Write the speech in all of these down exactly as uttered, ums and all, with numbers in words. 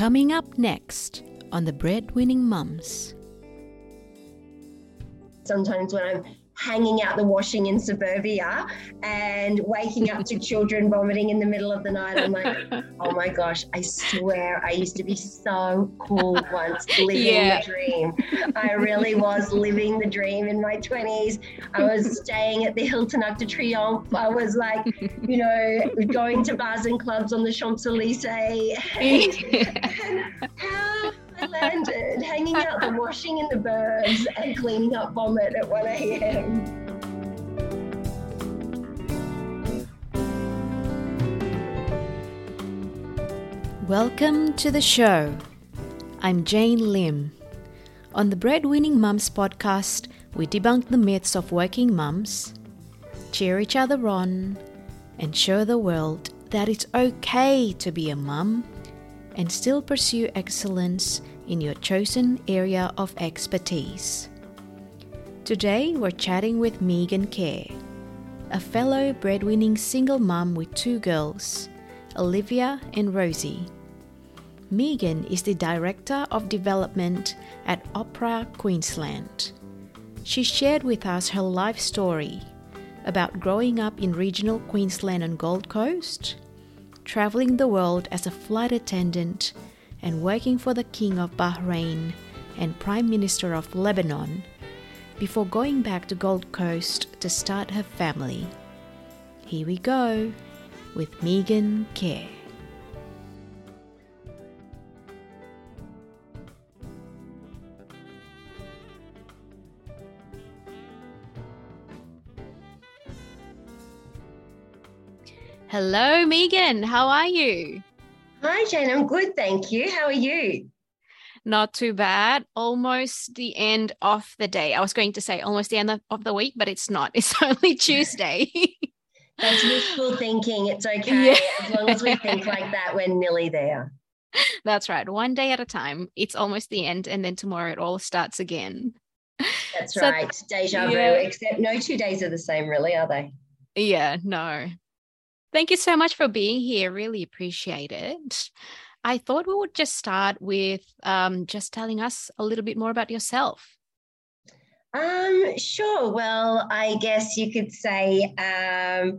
Coming up next on the Breadwinning Mums. Sometimes when I'm hanging out the washing in suburbia and waking up to children vomiting in the middle of the night, I'm like, oh my gosh, I swear I used to be so cool once, living yeah. the dream. I really was living the dream in my twenties. I was staying at the Hilton Arc de Triomphe. I was like, you know, going to bars and clubs on the Champs-Élysées. And, and how I landed, hanging out the washing in the burbs and cleaning up vomit at one a.m. Welcome to the show. I'm Jane Lim. On the Breadwinning Mums podcast, we debunk the myths of working mums, cheer each other on, and show the world that it's okay to be a mum and still pursue excellence in your chosen area of expertise. Today we're chatting with Megan Kair, a fellow breadwinning single mum with two girls, Olivia and Rosie. Megan is the Director of Development at Opera Queensland. She shared with us her life story about growing up in regional Queensland and Gold Coast, travelling the world as a flight attendant and working for the King of Bahrain and Prime Minister of Lebanon before going back to Gold Coast to start her family. Here we go with Megan Kair. Hello, Megan. How are you? Hi, Jane. I'm good, thank you. How are you? Not too bad. Almost the end of the day. I was going to say almost the end of the week, but it's not. It's only Tuesday. That's wishful thinking. It's okay. Yeah. As long as we think like that, we're nearly there. That's right. One day at a time. It's almost the end, and then tomorrow it all starts again. That's so right. Deja vu, yeah. Except no two days are the same, really, are they? Yeah, no. Thank you so much for being here. Really appreciate it. I thought we would just start with um, just telling us a little bit more about yourself. Um, sure. Well, I guess you could say um,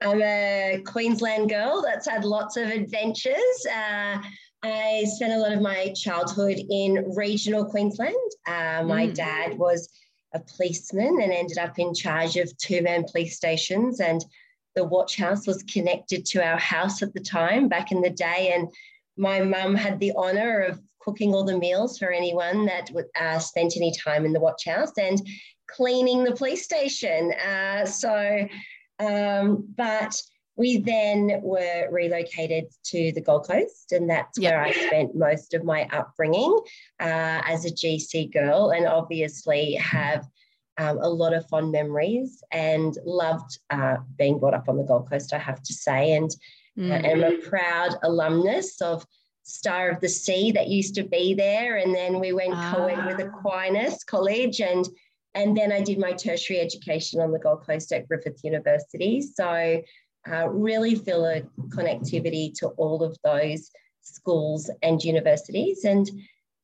I'm a Queensland girl that's had lots of adventures. Uh, I spent a lot of my childhood in regional Queensland. Uh, my mm. dad was a policeman and ended up in charge of two-man police stations, and the watch house was connected to our house at the time back in the day, and my mum had the honour of cooking all the meals for anyone that uh, spent any time in the watch house and cleaning the police station. Uh, so, um, but we then were relocated to the Gold Coast, and that's yep. where I spent most of my upbringing uh, as a G C girl, and obviously have Um, a lot of fond memories, and loved uh, being brought up on the Gold Coast, I have to say. And mm. uh, I'm a proud alumnus of Star of the Sea that used to be there. And then we went ah. co-ed with Aquinas College. And, and then I did my tertiary education on the Gold Coast at Griffith University. So uh, really feel a connectivity to all of those schools and universities. And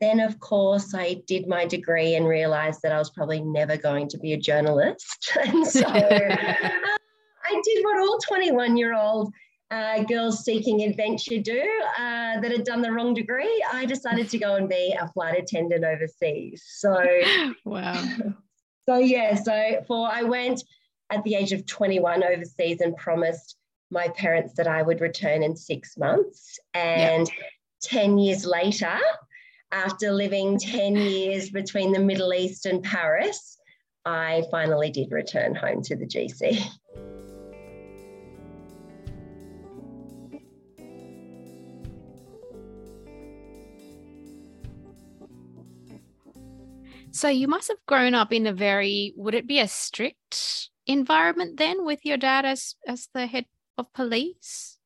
then, of course, I did my degree and realised that I was probably never going to be a journalist. And so uh, I did what all twenty-one-year-old uh, girls seeking adventure do uh, that had done the wrong degree. I decided to go and be a flight attendant overseas. So, wow. So, yeah, so for I went at the age of twenty-one overseas and promised my parents that I would return in six months. And yep. ten years later, after living ten years between the Middle East and Paris, I finally did return home to the G C. So you must have grown up in a very, would it be a strict environment then, with your dad as, as the head of police?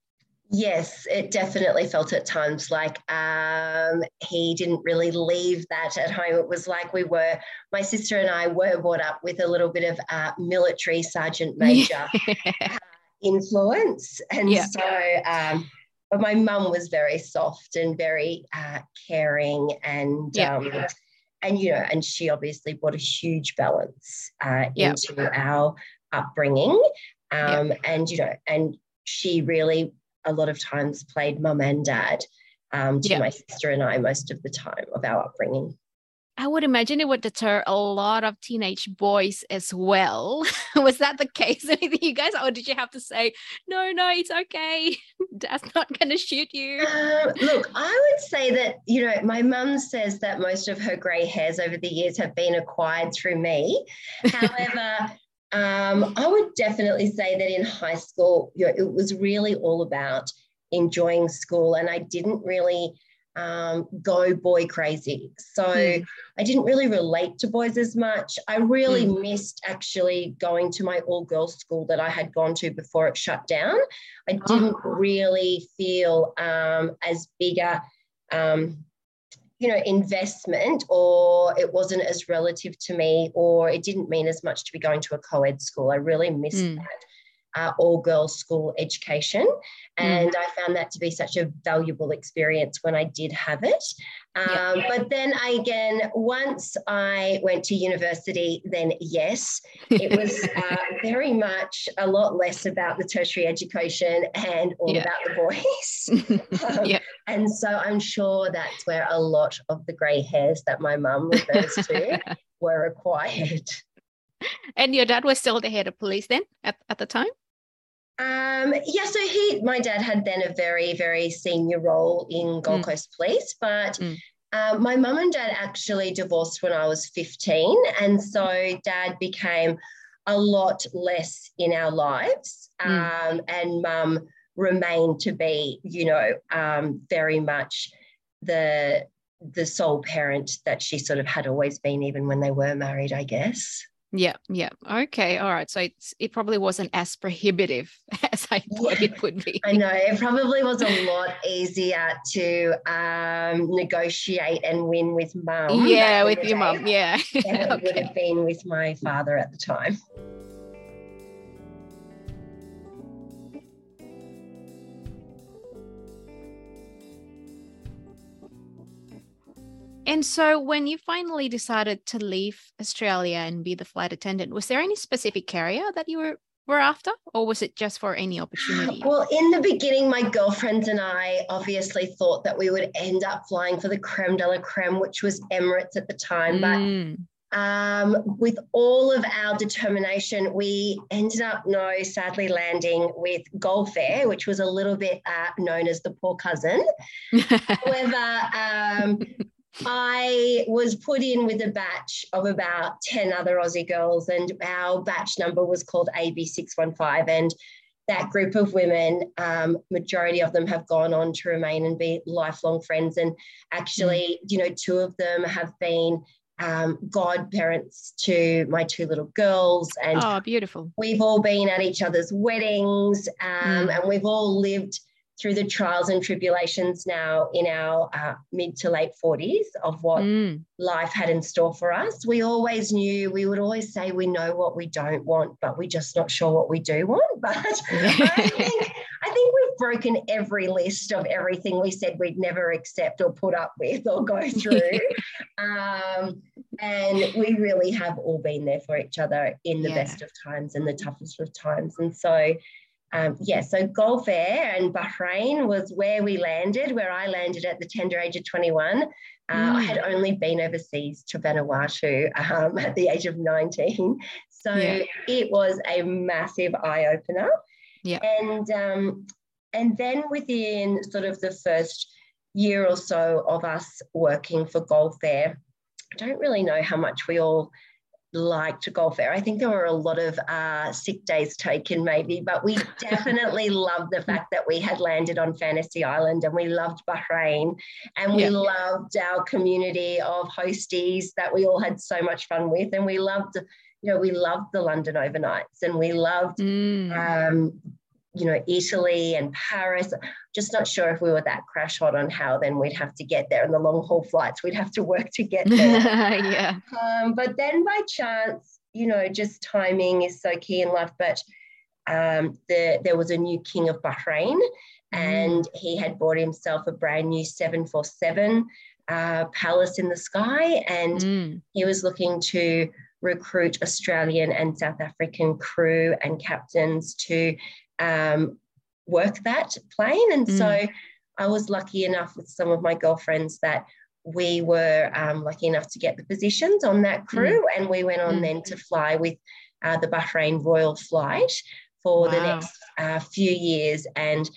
Yes, it definitely felt at times like um, he didn't really leave that at home. It was like we were, my sister and I were brought up with a little bit of uh, military sergeant major yeah. influence. And yeah. so um, But my mum was very soft and very uh, caring, and yeah. um, and you know, and she obviously brought a huge balance uh, yeah. into our upbringing, um, yeah. and you know, and she really a lot of times played mum and dad um, to yeah. my sister and I most of the time of our upbringing. I would imagine it would deter a lot of teenage boys as well. Was that the case? Anything you guys, or did you have to say, no, no, it's okay. Dad's not going to shoot you. Um, look, I would say that, you know, my mum says that most of her grey hairs over the years have been acquired through me. However, um, I would definitely say that in high school, you know, it was really all about enjoying school, and I didn't really Um, go boy crazy. So mm. I didn't really relate to boys as much. I really mm. missed actually going to my all-girls school that I had gone to before it shut down. I oh. didn't really feel um, as bigger, um, you know, investment, or it wasn't as relative to me, or it didn't mean as much to be going to a co-ed school. I really missed mm. that. Uh, all-girls school education, and mm. I found that to be such a valuable experience when I did have it. Um, yeah. But then I, again, once I went to university, then yes, it was uh, very much a lot less about the tertiary education and all yeah. about the boys. um, yeah. And so I'm sure that's where a lot of the grey hairs that my mum refers to were acquired. And your dad was still the head of police then at, at the time? Um, yeah, so he, my dad had then a very, very senior role in Gold mm. Coast Police, but mm. uh, my mum and dad actually divorced when I was fifteen, and so dad became a lot less in our lives, mm. um, and mum remained to be, you know, um, very much the the sole parent that she sort of had always been, even when they were married, I guess. Yeah, yeah. Okay, all right. So it's, it probably wasn't as prohibitive as I thought yeah, it would be. I know. It probably was a lot easier to um, negotiate and win with mum. Yeah, with your mum, yeah. Than it okay. would have been with my father at the time. And so when you finally decided to leave Australia and be the flight attendant, was there any specific career that you were, were after, or was it just for any opportunity? Well, in the beginning, my girlfriends and I obviously thought that we would end up flying for the creme de la creme, which was Emirates at the time. Mm. But um, with all of our determination, we ended up, no, sadly landing with Gulf Air, which was a little bit uh, known as the poor cousin. However... Um, I was put in with a batch of about ten other Aussie girls, and our batch number was called A B six one five, and that group of women, um, majority of them have gone on to remain and be lifelong friends, and actually, you know, two of them have been um, godparents to my two little girls, and oh, beautiful. We've all been at each other's weddings, um, mm. and we've all lived through the trials and tribulations now in our uh, mid to late forties of what mm. life had in store for us. We always knew, we would always say we know what we don't want, but we're just not sure what we do want. But I think I think we've broken every list of everything we said we'd never accept or put up with or go through. um, and we really have all been there for each other in the yeah. best of times and the toughest of times. And so... Um, yeah, so Gulf Air and Bahrain was where we landed, where I landed at the tender age of twenty-one. Uh, mm. I had only been overseas to Vanuatu um, at the age of nineteen. So yeah. it was a massive eye-opener. Yeah. And, um, and then within sort of the first year or so of us working for Gulf Air, I don't really know how much we all liked Gulf Air. I think there were a lot of uh, sick days taken maybe, but we definitely loved the fact that we had landed on Fantasy Island, and we loved Bahrain, and we yeah. loved our community of hosties that we all had so much fun with, and we loved, you know, we loved the London overnights, and we loved mm. um, you know, Italy and Paris. Just not sure if we were that crash hot on how then we'd have to get there, and the long haul flights we'd have to work to get there. yeah. Um, but then by chance, you know, just timing is so key in life. But um, the, there was a new king of Bahrain, and he had bought himself a brand new seven forty-seven uh, palace in the sky, and mm. he was looking to recruit Australian and South African crew and captains to um, work that plane. And mm. so I was lucky enough with some of my girlfriends that we were um, lucky enough to get the positions on that crew, mm. and we went on mm. then to fly with uh, the Bahrain Royal Flight for wow. the next uh, few years. And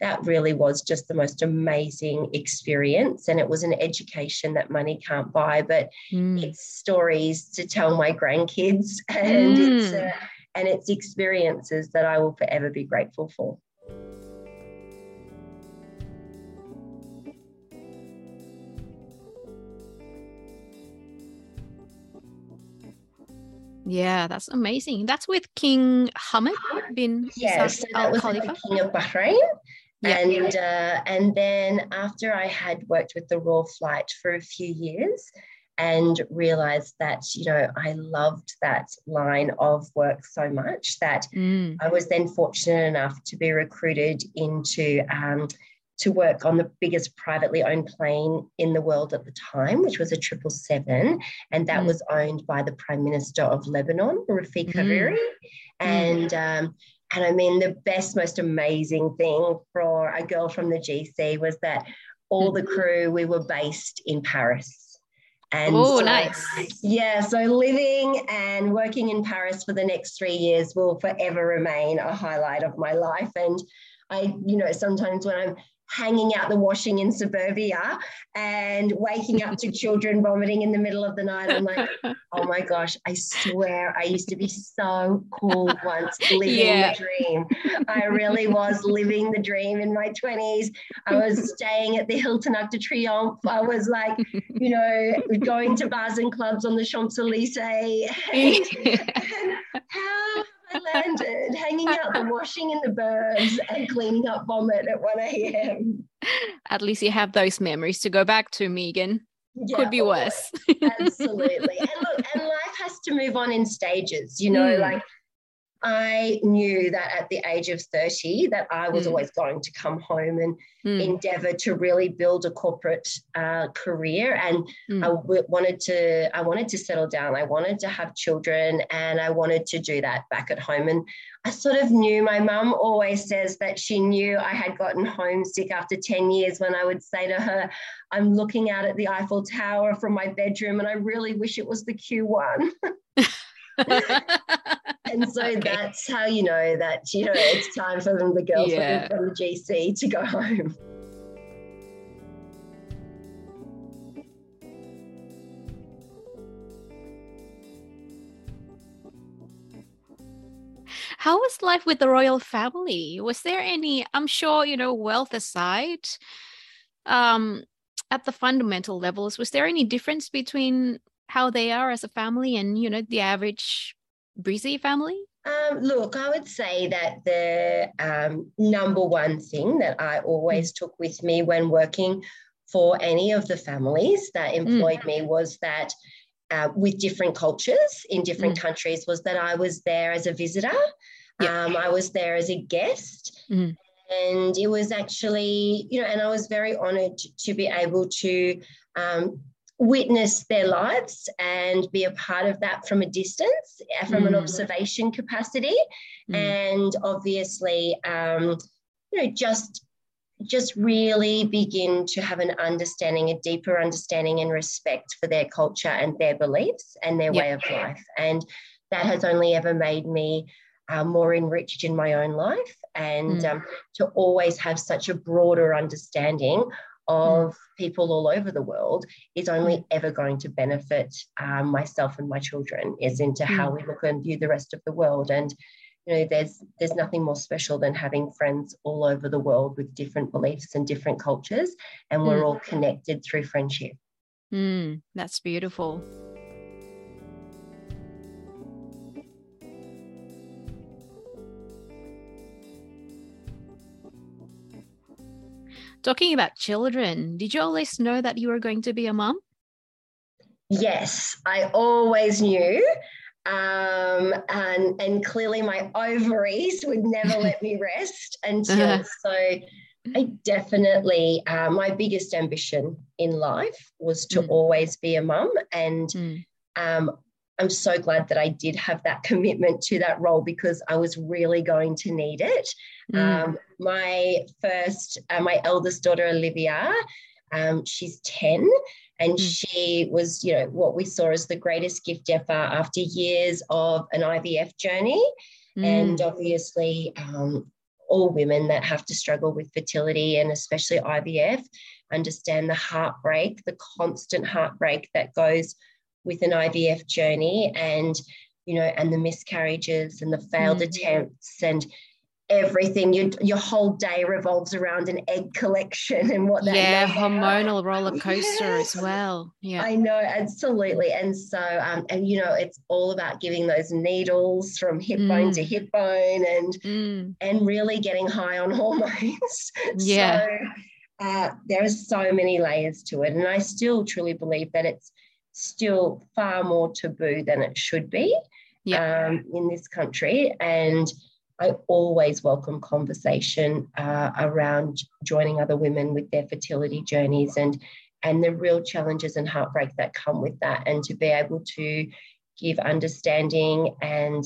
that really was just the most amazing experience, and it was an education that money can't buy, but mm. it's stories to tell my grandkids, and, mm. it's, uh, and it's experiences that I will forever be grateful for. Yeah, that's amazing. That's with King Hamad bin yeah, Saud so that was Khalifa, the King of Bahrain. Yeah. And uh, and then after I had worked with the Royal Flight for a few years and realised that, you know, I loved that line of work so much that mm. I was then fortunate enough to be recruited into um, to work on the biggest privately owned plane in the world at the time, which was a triple seven, and that mm. was owned by the Prime Minister of Lebanon, Rafik Hariri. Mm. And um, and I mean, the best, most amazing thing for a girl from the G C was that all the crew, we were based in Paris. And oh, so, nice. Yeah, so living and working in Paris for the next three years will forever remain a highlight of my life. And I, you know, sometimes when I'm hanging out the washing in suburbia and waking up to children vomiting in the middle of the night, I'm like, oh my gosh, I swear I used to be so cool once, living yeah. the dream. I really was living the dream in my twenties. I was staying at the Hilton Arc de Triomphe. I was like, you know, going to bars and clubs on the Champs-Élysées. How I landed, hanging out the washing in the burbs and cleaning up vomit at one a.m. At least you have those memories to go back to, Megan. Yeah, could be always. Worse. Absolutely. And look, and life has to move on in stages, you know, mm. like I knew that at the age of thirty that I was mm. always going to come home and mm. endeavour to really build a corporate uh, career, and mm. I w- wanted to I wanted to settle down. I wanted to have children, and I wanted to do that back at home. And I sort of knew, my mum always says that she knew I had gotten homesick after ten years when I would say to her, I'm looking out at the Eiffel Tower from my bedroom and I really wish it was the Q one. And so okay. that's how you know that, you know, it's time for them, the girls yeah. from the G C, to go home. How was life with the royal family? Was there any, I'm sure, you know, wealth aside, um, at the fundamental levels, was there any difference between how they are as a family and, you know, the average Breezy family? Um, look, I would say that the um, number one thing that I always mm. took with me when working for any of the families that employed mm. me was that uh, with different cultures in different mm. countries was that I was there as a visitor. Yeah. Um, I was there as a guest. Mm. And it was actually, you know, and I was very honoured to be able to um witness their lives and be a part of that from a distance, from mm. an observation capacity, mm. and obviously, um, you know, just just really begin to have an understanding, a deeper understanding and respect for their culture and their beliefs and their yep. way of life. And that has only ever made me Uh, more enriched in my own life, and mm. um, to always have such a broader understanding of people all over the world is only ever going to benefit um, myself and my children, is into mm. how we look and view the rest of the world. And, you know, there's there's nothing more special than having friends all over the world with different beliefs and different cultures, and we're mm. all connected through friendship. Mm, that's beautiful. Talking about children, did you always know that you were going to be a mum? Yes, I always knew Um, and, and clearly my ovaries would never let me rest until, uh-huh. so I definitely, uh, my biggest ambition in life was to mm. always be a mum. And mm. um, I'm so glad that I did have that commitment to that role, because I was really going to need it. Mm. Um, my first, uh, my eldest daughter, Olivia, um, she's ten. And mm. she was, you know, what we saw as the greatest gift ever after years of an I V F journey. Mm. And obviously um, all women that have to struggle with fertility and especially I V F understand the heartbreak, the constant heartbreak that goes with an I V F journey, and, you know, and the miscarriages and the failed mm. attempts and everything. Your, your whole day revolves around an egg collection and what that yeah hormonal roller coaster yes. as well. Yeah, I know, absolutely. And so um and you know, it's all about giving those needles from hip mm. bone to hip bone and mm. and really getting high on hormones. Yeah. So uh there are so many layers to it, and I still truly believe that it's still far more taboo than it should be yeah. um in this country. And I always welcome conversation uh, around joining other women with their fertility journeys and and the real challenges and heartbreak that come with that, and to be able to give understanding and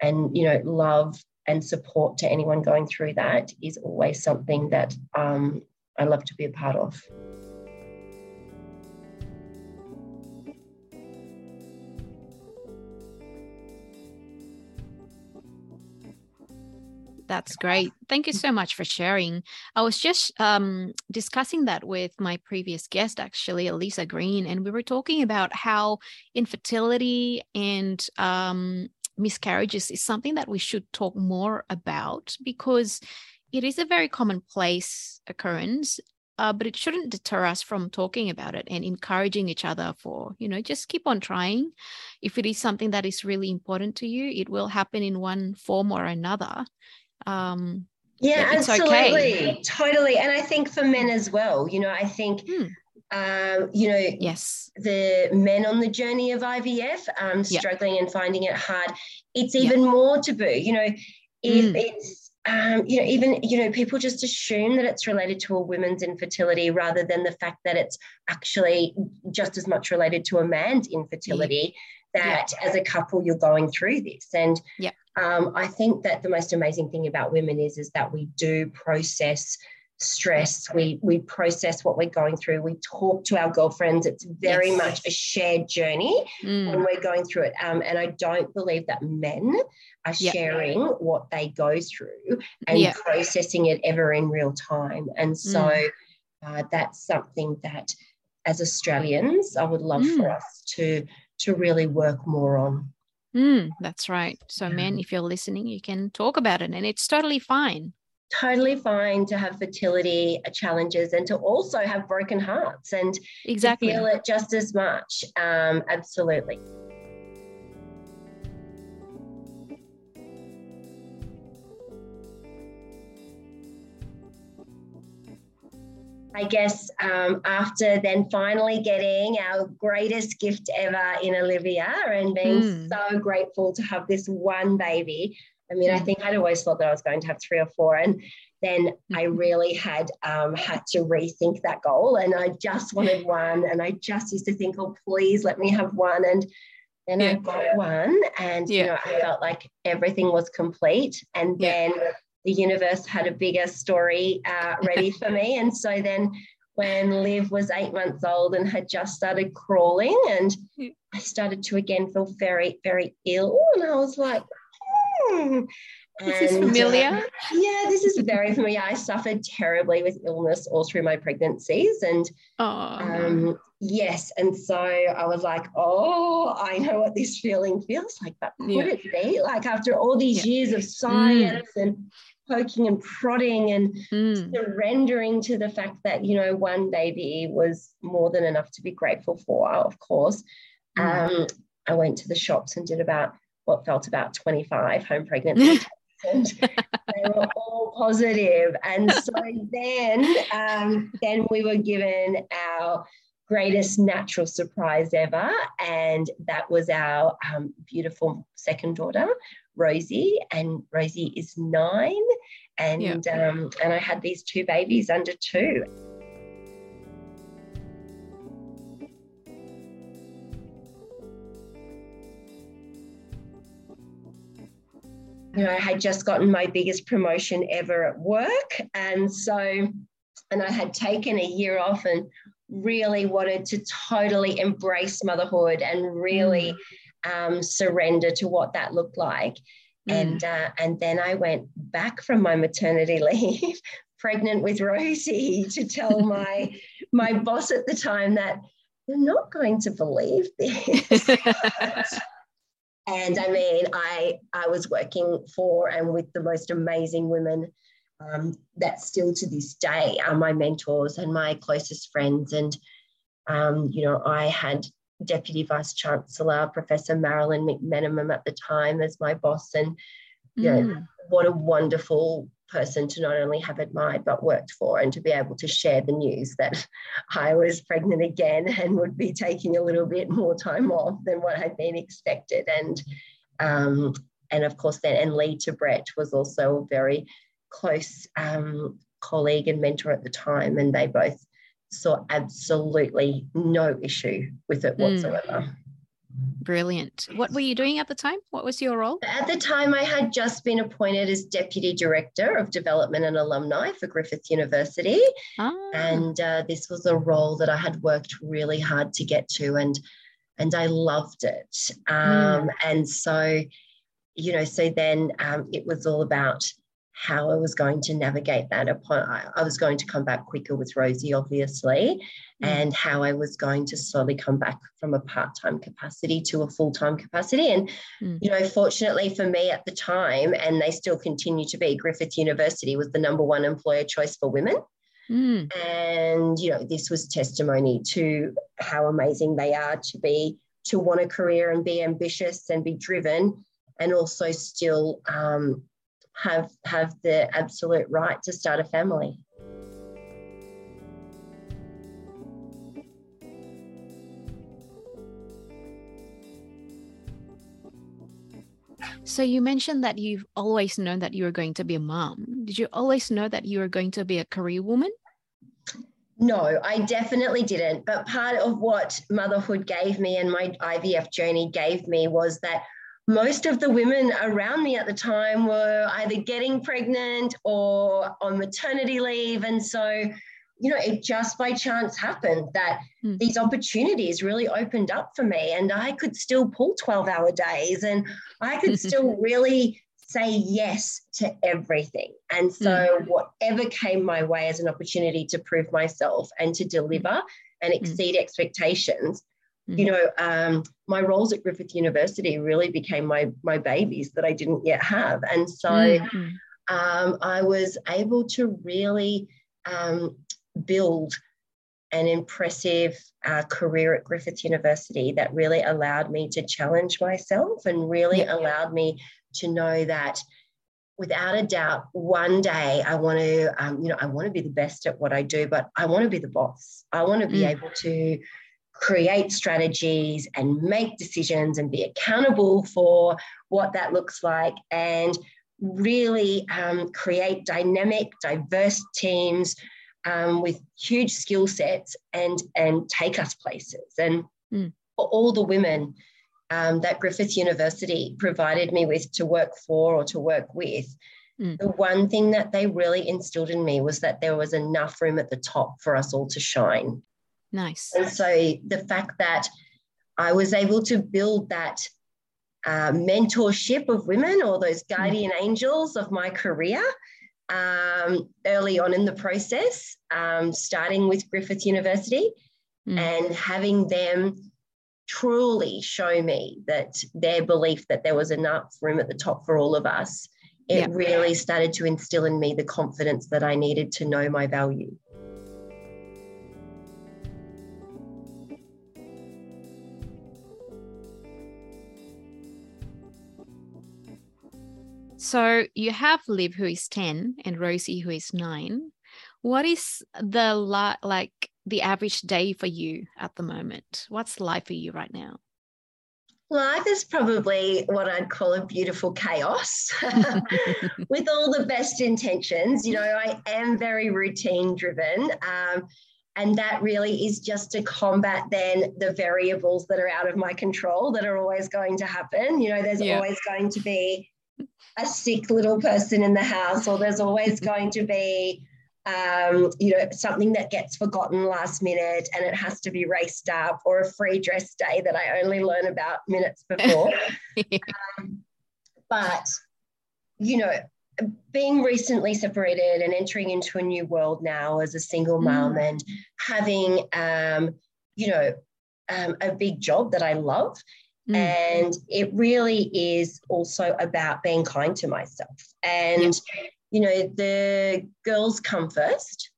and you know love and support to anyone going through that is always something that um, I love to be a part of. That's great. Thank you so much for sharing. I was just um, discussing that with my previous guest, actually, Elisa Green, and we were talking about how infertility and um, miscarriages is something that we should talk more about, because it is a very commonplace occurrence, uh, but it shouldn't deter us from talking about it and encouraging each other for, you know, just keep on trying. If it is something that is really important to you, it will happen in one form or another. Um, yeah, absolutely. Okay. Totally. And I think for men as well, you know, I think, hmm. um, you know, yes, the men on the journey of I V F um, struggling yeah. and finding it hard, it's even yeah. more taboo, you know, if mm. it's, um, you know, even, you know, people just assume that it's related to a woman's infertility rather than the fact that it's actually just as much related to a man's infertility. Yeah. that yeah. as a couple you're going through this. And yeah. um, I think that the most amazing thing about women is, is that we do process stress. We we process what we're going through. We talk to our girlfriends. It's very yes. much a shared journey mm. when we're going through it. Um, and I don't believe that men are yeah. sharing what they go through and yeah. processing it ever in real time. And so mm. uh, that's something that as Australians, I would love mm. for us to to really work more on. Mm, that's right. So men, if you're listening, you can talk about it, and it's totally fine. Totally fine to have fertility challenges and to also have broken hearts and exactly. feel it just as much. Um, absolutely. I guess um, after then finally getting our greatest gift ever in Olivia and being mm. so grateful to have this one baby. I mean, mm. I think I'd always thought that I was going to have three or four, and then mm. I really had um, had to rethink that goal, and I just wanted one, and I just used to think, oh, please let me have one. And then yeah. I got one, and yeah. you know, I felt like everything was complete, and yeah. then the universe had a bigger story uh, ready for me. And so then when Liv was eight months old and had just started crawling, and mm. I started to again feel very, very ill. And I was like, hmm. This and, is familiar. Uh, yeah, this is very familiar. I suffered terribly with illness all through my pregnancies. And oh, um, no. yes, and so I was like, oh, I know what this feeling feels like, but could yeah. it be? Like after all these yeah. years of science mm. and poking and prodding and mm. surrendering to the fact that, you know, one baby was more than enough to be grateful for, of course. Mm. Um, I went to the shops and did about what felt about twenty-five home pregnancies. And they were all positive. And so then um, then we were given our greatest natural surprise ever, and that was our um, beautiful second daughter, Rosie, and Rosie is nine, and yeah. um, and I had these two babies under two. You know, I had just gotten my biggest promotion ever at work, and so, and I had taken a year off and really wanted to totally embrace motherhood and really um, surrender to what that looked like. Mm. And uh, and then I went back from my maternity leave, pregnant with Rosie, to tell my my boss at the time that you're not going to believe this. And I mean, I I was working for and with the most amazing women um, that still to this day are my mentors and my closest friends. And, um, you know, I had Deputy Vice Chancellor, Professor Marilyn McMenamin at the time as my boss. And, you mm. know, what a wonderful person to not only have admired but worked for, and to be able to share the news that I was pregnant again and would be taking a little bit more time off than what had been expected. And um, and of course then, and Lee to Brett was also a very close um, colleague and mentor at the time, and they both saw absolutely no issue with it whatsoever. Mm. Brilliant. What were you doing at the time? What was your role? At the time, I had just been appointed as Deputy Director of Development and Alumni for Griffith University. Ah. And uh, this was a role that I had worked really hard to get to, and and I loved it. Um, mm. And so, you know, so then um, it was all about how I was going to navigate that. Upon I was going to come back quicker with Rosie, obviously, mm. and how I was going to slowly come back from a part-time capacity to a full-time capacity. And, mm. you know, fortunately for me at the time, and they still continue to be, Griffith University was the number one employer choice for women. Mm. And, you know, this was testimony to how amazing they are to be, to want a career and be ambitious and be driven, and also still um, have have the absolute right to start a family. So you mentioned that you've always known that you were going to be a mom. Did you always know that you were going to be a career woman? No, I definitely didn't. But part of what motherhood gave me and my I V F journey gave me was that most of the women around me at the time were either getting pregnant or on maternity leave. And so, you know, it just by chance happened that mm. these opportunities really opened up for me, and I could still pull twelve-hour days, and I could still really say yes to everything. And so mm. whatever came my way as an opportunity to prove myself and to deliver and exceed mm. expectations. You know, um, my roles at Griffith University really became my my babies that I didn't yet have. And so mm-hmm. um, I was able to really um, build an impressive uh, career at Griffith University that really allowed me to challenge myself and really yeah. allowed me to know that without a doubt, one day I want to, um, you know, I want to be the best at what I do, but I want to be the boss. I want to be mm. able to create strategies and make decisions and be accountable for what that looks like, and really um, create dynamic, diverse teams um, with huge skill sets and and take us places. And mm. for all the women um, that Griffith University provided me with to work for or to work with, mm. the one thing that they really instilled in me was that there was enough room at the top for us all to shine. Nice. And so the fact that I was able to build that uh, mentorship of women, or those guardian mm. angels of my career, um, early on in the process, um, starting with Griffith University, mm. and having them truly show me that their belief that there was enough room at the top for all of us, it yep. really started to instill in me the confidence that I needed to know my value. So you have Liv, who is ten, and Rosie, who is nine. What is the la- like the average day for you at the moment? What's life for you right now? Life is probably what I'd call a beautiful chaos with all the best intentions. You know, I am very routine driven. Um, and that really is just to combat then the variables that are out of my control that are always going to happen. You know, there's yeah. always going to be a sick little person in the house, or there's always going to be Um, you know, something that gets forgotten last minute and it has to be raced up, or a free dress day that I only learn about minutes before. yeah. um, but, you know, being recently separated and entering into a new world now as a single mum, mm. and having, um, you know, um, a big job that I love. Mm. And it really is also about being kind to myself. And yeah. you know, the girls come first,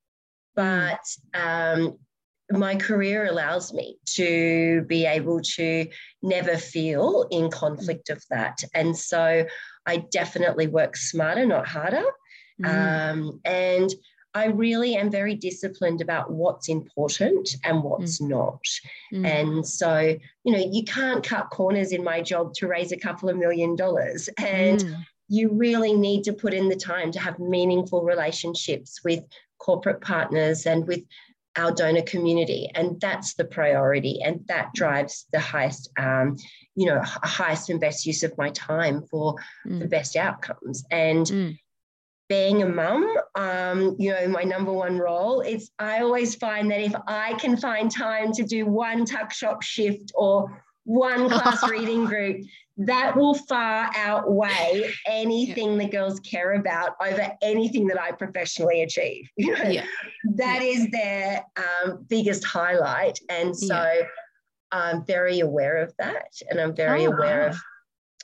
but um, my career allows me to be able to never feel in conflict of that. And so I definitely work smarter, not harder. Mm. Um, and I really am very disciplined about what's important and what's mm. not. Mm. And so, you know, you can't cut corners in my job to raise a couple of million dollars. And mm. you really need to put in the time to have meaningful relationships with corporate partners and with our donor community. And that's the priority. And that drives the highest, um, you know, highest and best use of my time for mm. the best outcomes. And mm. being a mum, um, you know, my number one role is I always find that if I can find time to do one tuck shop shift or one class reading group, that will far outweigh anything yeah. the girls care about over anything that I professionally achieve. You know, yeah. that yeah. is their um, biggest highlight. And so yeah. I'm very aware of that. And I'm very oh, aware wow. of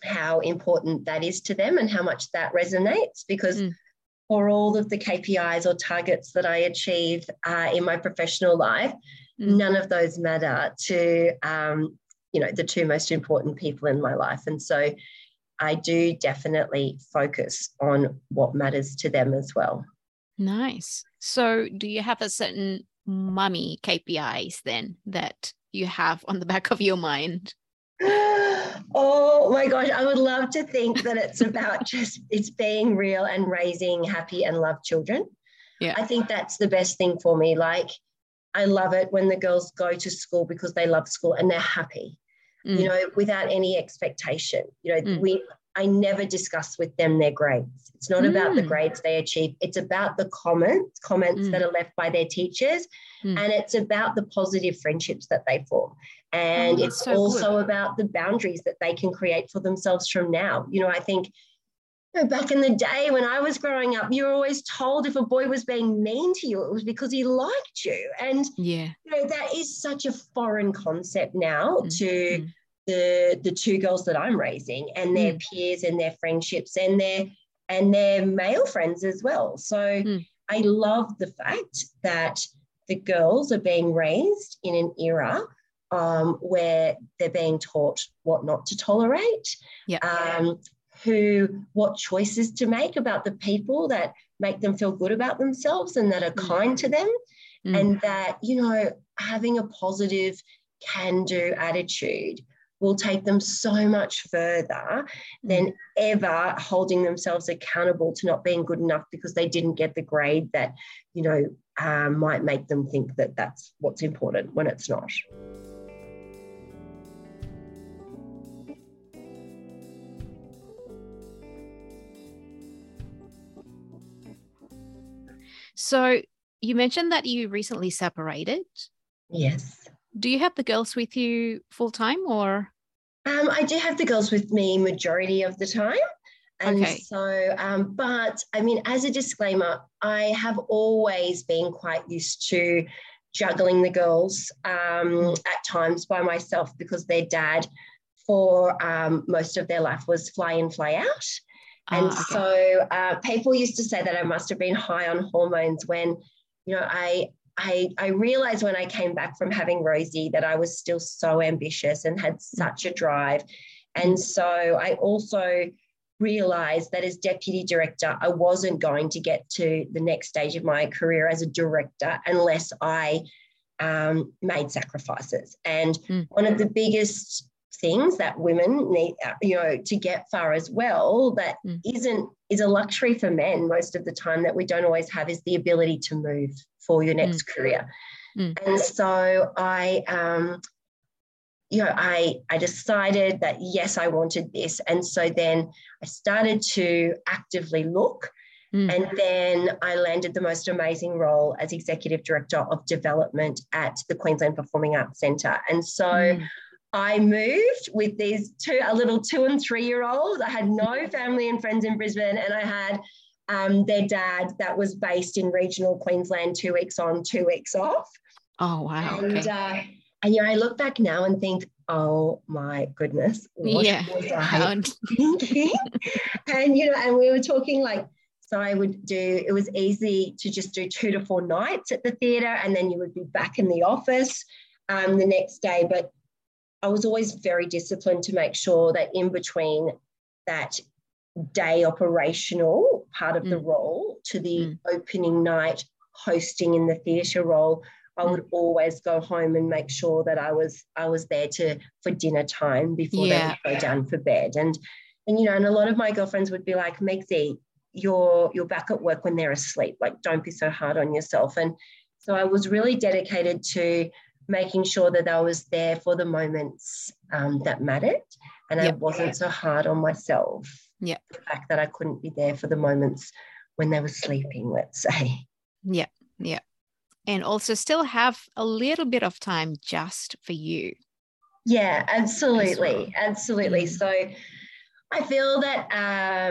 how important that is to them and how much that resonates, because mm. for all of the K P Is or targets that I achieve uh, in my professional life, mm. none of those matter to um you know, the two most important people in my life. And so I do definitely focus on what matters to them as well. Nice. So do you have a certain mummy K P Is then that you have on the back of your mind? Oh my gosh, I would love to think that it's about just, it's being real and raising happy and loved children. Yeah. I think that's the best thing for me. Like, I love it when the girls go to school because they love school and they're happy, mm. you know, without any expectation. You know, mm. we I never discuss with them their grades. It's not mm. about the grades they achieve. It's about the comments, comments mm. that are left by their teachers. Mm. And it's about the positive friendships that they form. And oh, it's so also good. About the boundaries that they can create for themselves from now. You know, I think back in the day when I was growing up, you were always told if a boy was being mean to you, it was because he liked you. And yeah, you know, that is such a foreign concept now mm. to mm. the the two girls that I'm raising and their mm. peers and their friendships and their and their male friends as well. So mm. I love the fact that the girls are being raised in an era um, where they're being taught what not to tolerate. Yeah. Um, who, what choices to make about the people that make them feel good about themselves and that are mm. kind to them, mm. and that, you know, having a positive can-do attitude will take them so much further mm. than ever holding themselves accountable to not being good enough because they didn't get the grade that, you know, uh, might make them think that that's what's important when it's not. So you mentioned that you recently separated. Yes. Do you have the girls with you full time or? Um, I do have the girls with me majority of the time. And okay. so, um, but I mean, as a disclaimer, I have always been quite used to juggling the girls um, at times by myself because their dad for um, most of their life was fly in, fly out. And ah, okay. so uh, people used to say that I must have been high on hormones when, you know, I, I I realized when I came back from having Rosie that I was still so ambitious and had such a drive. And so I also realized that as deputy director, I wasn't going to get to the next stage of my career as a director unless I um, made sacrifices. And mm. one of the biggest things that women need, you know, to get far as well, that mm. isn't, is a luxury for men most of the time, that we don't always have, is the ability to move for your next mm. career. Mm. And so I, um, you know, I, I decided that, yes, I wanted this. And so then I started to actively look. Mm. And then I landed the most amazing role as Executive Director of Development at the Queensland Performing Arts Centre. And so mm. I moved with these two, a little two and three-year-olds. I had no family and friends in Brisbane, and I had um, their dad that was based in regional Queensland, two weeks on, two weeks off. Oh, wow. And, okay. uh, and you know, I look back now and think, oh my goodness, what yeah. was I thinking? And, you know, and we were talking like, so I would do, it was easy to just do two to four nights at the theatre, and then you would be back in the office um, the next day. But I was always very disciplined to make sure that in between that day operational part of mm. the role to the mm. opening night hosting in the theatre role, I would mm. always go home and make sure that I was I was there to for dinner time before yeah. they would go down for bed. And, and, you know, and a lot of my girlfriends would be like, Megsy, you're you're back at work when they're asleep. Like, don't be so hard on yourself. And so I was really dedicated to making sure that I was there for the moments um, that mattered, and yep. I wasn't so hard on myself. Yeah, the fact that I couldn't be there for the moments when they were sleeping, let's say. Yeah, yeah. And also still have a little bit of time just for you. Yeah, absolutely, absolutely. Mm. So I feel that,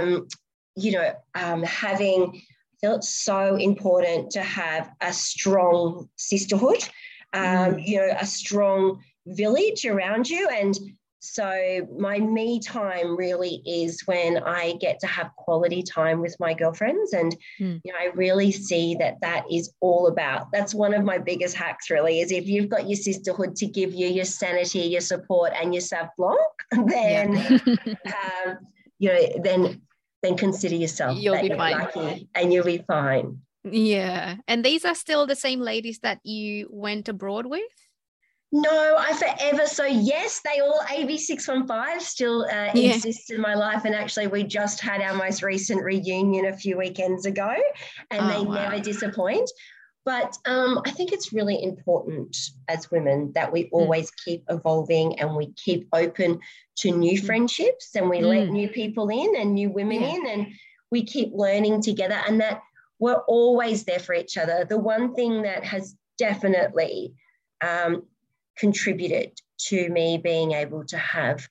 um, you know, um, having, I feel it's so important to have a strong sisterhood, Um, you know, a strong village around you. And so my me time really is when I get to have quality time with my girlfriends. And, mm. you know, I really see that that is all about, that's one of my biggest hacks really, is if you've got your sisterhood to give you your sanity, your support and your self-love, then, yeah. um, you know, then, then consider yourself you'll that be you're fine. Lucky and you'll be fine. Yeah. And these are still the same ladies that you went abroad with? No, I forever. So yes, they all, A B six fifteen still uh, yeah. exists in my life. And actually we just had our most recent reunion a few weekends ago, and oh, they wow. never disappoint. But um, I think it's really important as women that we always mm. keep evolving, and we keep open to new mm. friendships, and we mm. let new people in and new women yeah. in, and we keep learning together, and that we're always there for each other. The one thing that has definitely um, contributed to me being able to have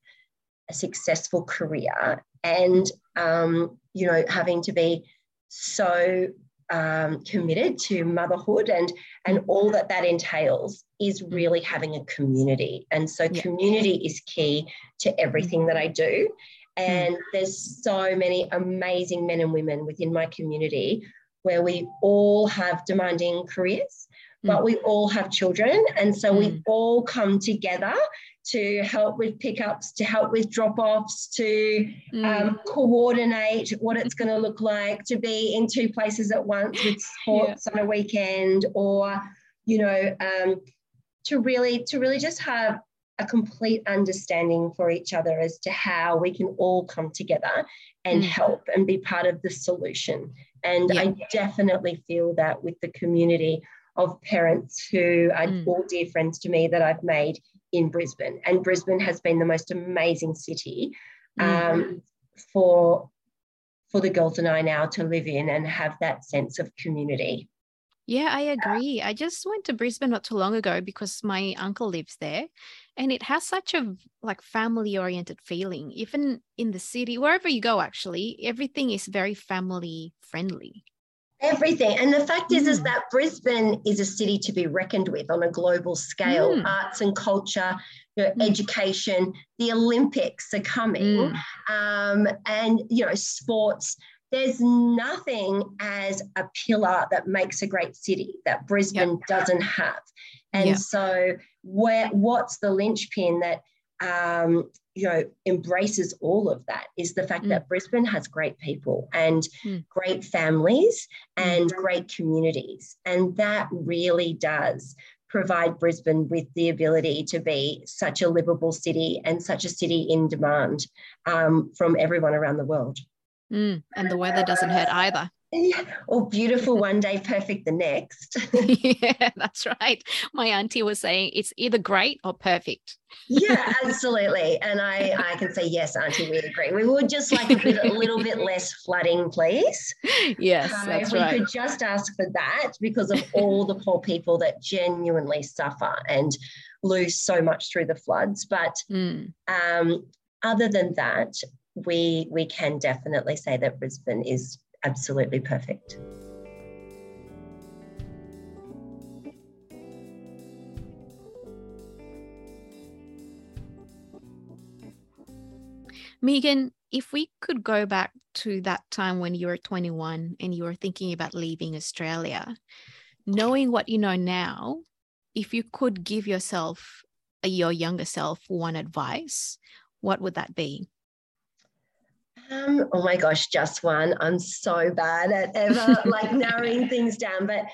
a successful career, and, um, you know, having to be so um, committed to motherhood and, and all that that entails, is really having a community. And so yeah. community is key to everything that I do. And mm. there's so many amazing men and women within my community, where we all have demanding careers, but mm. we all have children. And so mm. we all come together to help with pickups, to help with drop-offs, to mm. um, coordinate what it's going to look like to be in two places at once with sports yeah. on a weekend, or, you know, um, to really, to really just have a complete understanding for each other as to how we can all come together and mm. help and be part of the solution. And yeah. I definitely feel that with the community of parents who are mm. all dear friends to me that I've made in Brisbane. And Brisbane has been the most amazing city um, mm. for, for the girls and I now to live in and have that sense of community. Yeah, I agree. I just went to Brisbane not too long ago because my uncle lives there, and it has such a like family-oriented feeling. Even in the city, wherever you go, actually, everything is very family-friendly. Everything. And the fact mm. is, is that Brisbane is a city to be reckoned with on a global scale. Mm. Arts and culture, you know, mm. education, the Olympics are coming, mm. um, and, you know, sports. There's nothing as a pillar that makes a great city that Brisbane yep. doesn't have. And yep. so where, what's the linchpin that, um, you know, embraces all of that is the fact mm. that Brisbane has great people and mm. great families and mm. great communities. And that really does provide Brisbane with the ability to be such a livable city and such a city in demand um, from everyone around the world. Mm, and the weather doesn't hurt either. Yeah. Or beautiful one day, perfect the next. Yeah, that's right. My auntie was saying it's either great or perfect. Yeah, absolutely. And I, I can say, yes, auntie, we agree. We would just like a, bit, a little bit less flooding, please. Yes, so that's we right. We could just ask for that because of all the poor people that genuinely suffer and lose so much through the floods. But mm. um, other than that, we we can definitely say that Brisbane is absolutely perfect. Megan, if we could go back to that time when you were twenty-one and you were thinking about leaving Australia, knowing what you know now, if you could give yourself, your younger self, one advice, what would that be? Um, oh my gosh, just one. I'm so bad at ever like narrowing things down. But,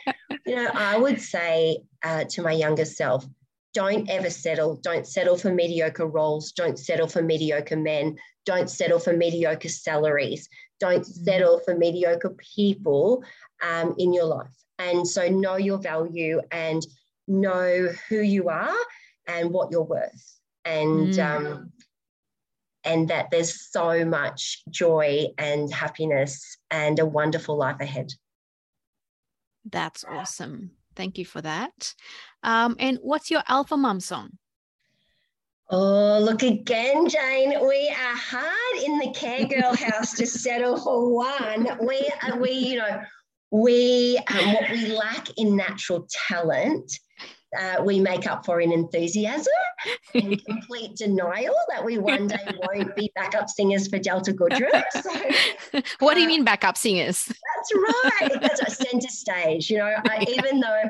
you know, I would say uh, to my younger self, don't ever settle. Don't settle for mediocre roles. Don't settle for mediocre men. Don't settle for mediocre salaries. Don't settle for mediocre people um, in your life. And so know your value and know who you are and what you're worth. And, mm. um and that there's so much joy and happiness and a wonderful life ahead. That's awesome. Thank you for that. Um, and what's your Alpha Mum song? Oh, look again, Jane. We are hard in the Care Girl house to settle for one. We, uh, we, you know, we um, what we lack in natural talent, Uh, we make up for in enthusiasm and complete denial that we one day won't be backup singers for Delta Goodrem. So, what do you uh, mean backup singers? That's right. That's a centre stage. You know, I, even though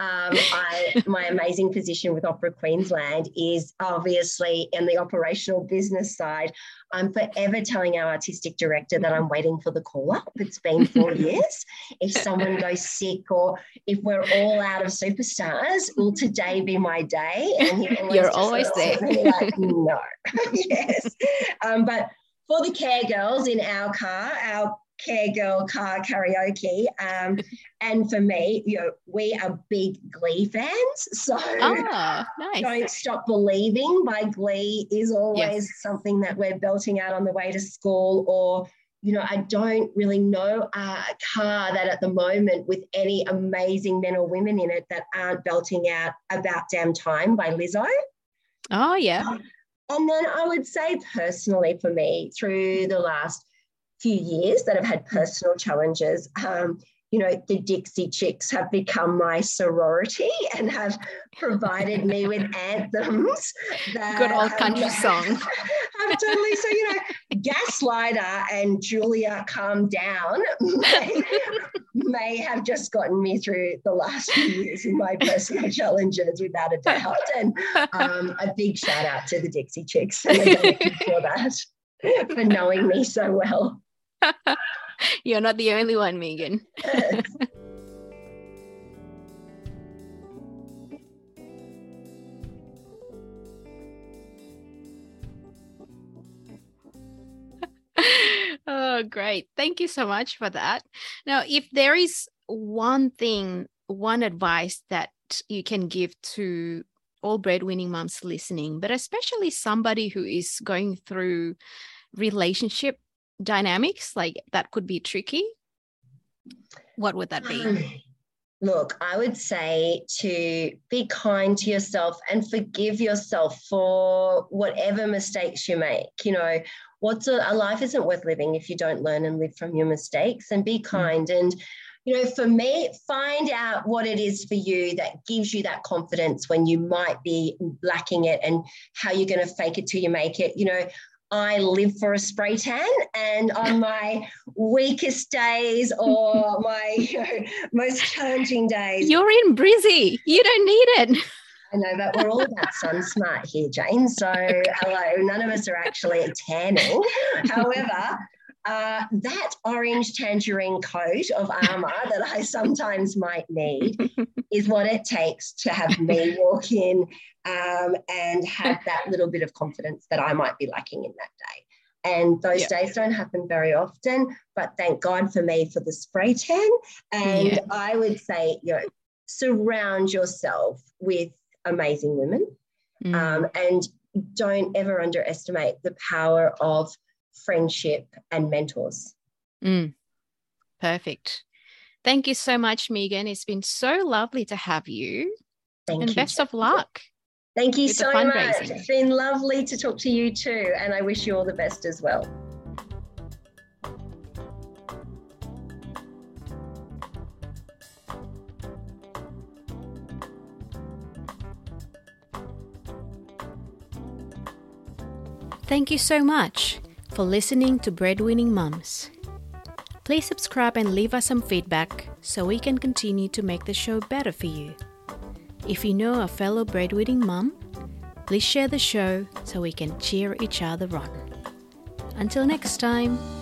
um, I, my amazing position with Opera Queensland is obviously in the operational business side, I'm forever telling our artistic director that I'm waiting for the call-up. It's been four years. If someone goes sick or if we're all out of superstars, will today be my day? And he always You're always there. Like, no. Yes. Um, but for the Care Girls in our car, our Care Girl car karaoke, um, and for me, you know, we are big Glee fans. So oh, nice. Don't Stop Believing by Glee is always yes. something that we're belting out on the way to school. Or, you know, I don't really know a car that at the moment with any amazing men or women in it that aren't belting out About Damn Time by Lizzo. Oh, yeah. Um, and then I would say personally for me through the last few years that have had personal challenges, um, you know, the Dixie Chicks have become my sorority and have provided me with anthems. That Good old country have, song. I've totally, so, you know, Gaslighter and Julia Calm Down may, may have just gotten me through the last few years in my personal challenges without a doubt. And um, a big shout out to the Dixie Chicks and for that, for knowing me so well. You're not the only one, Megan. Oh, great. Thank you so much for that. Now, if there is one thing, one advice that you can give to all breadwinning mums listening, but especially somebody who is going through relationship dynamics, like that could be tricky, what would that be? Um, look, I would say to be kind to yourself and forgive yourself for whatever mistakes you make. You know, what's a, a life isn't worth living if you don't learn and live from your mistakes, and be kind. Mm-hmm. And you know, for me, find out what it is for you that gives you that confidence when you might be lacking it and how you're going to fake it till you make it. You know, I live for a spray tan, and on my weakest days or my, you know, most challenging days. You're in Brizzy. You don't need it. I know, but we're all about sun smart here, Jane. So, hello, none of us are actually tanning. However, uh, that orange tangerine coat of armour that I sometimes might need is what it takes to have me walk in um, and have that little bit of confidence that I might be lacking in that day. And those yep. days don't happen very often, but thank God for me for the spray tan. And yeah. I would say, you know, surround yourself with amazing women mm. um, and don't ever underestimate the power of friendship and mentors. Mm. Perfect. Thank you so much, Megan. It's been so lovely to have you. Thank and you. And best of luck. Thank you so much. It's been lovely to talk to you too, and I wish you all the best as well. Thank you so much for listening to Breadwinning Mums. Please subscribe and leave us some feedback so we can continue to make the show better for you. If you know a fellow breadwinning mum, please share the show so we can cheer each other on. Until next time.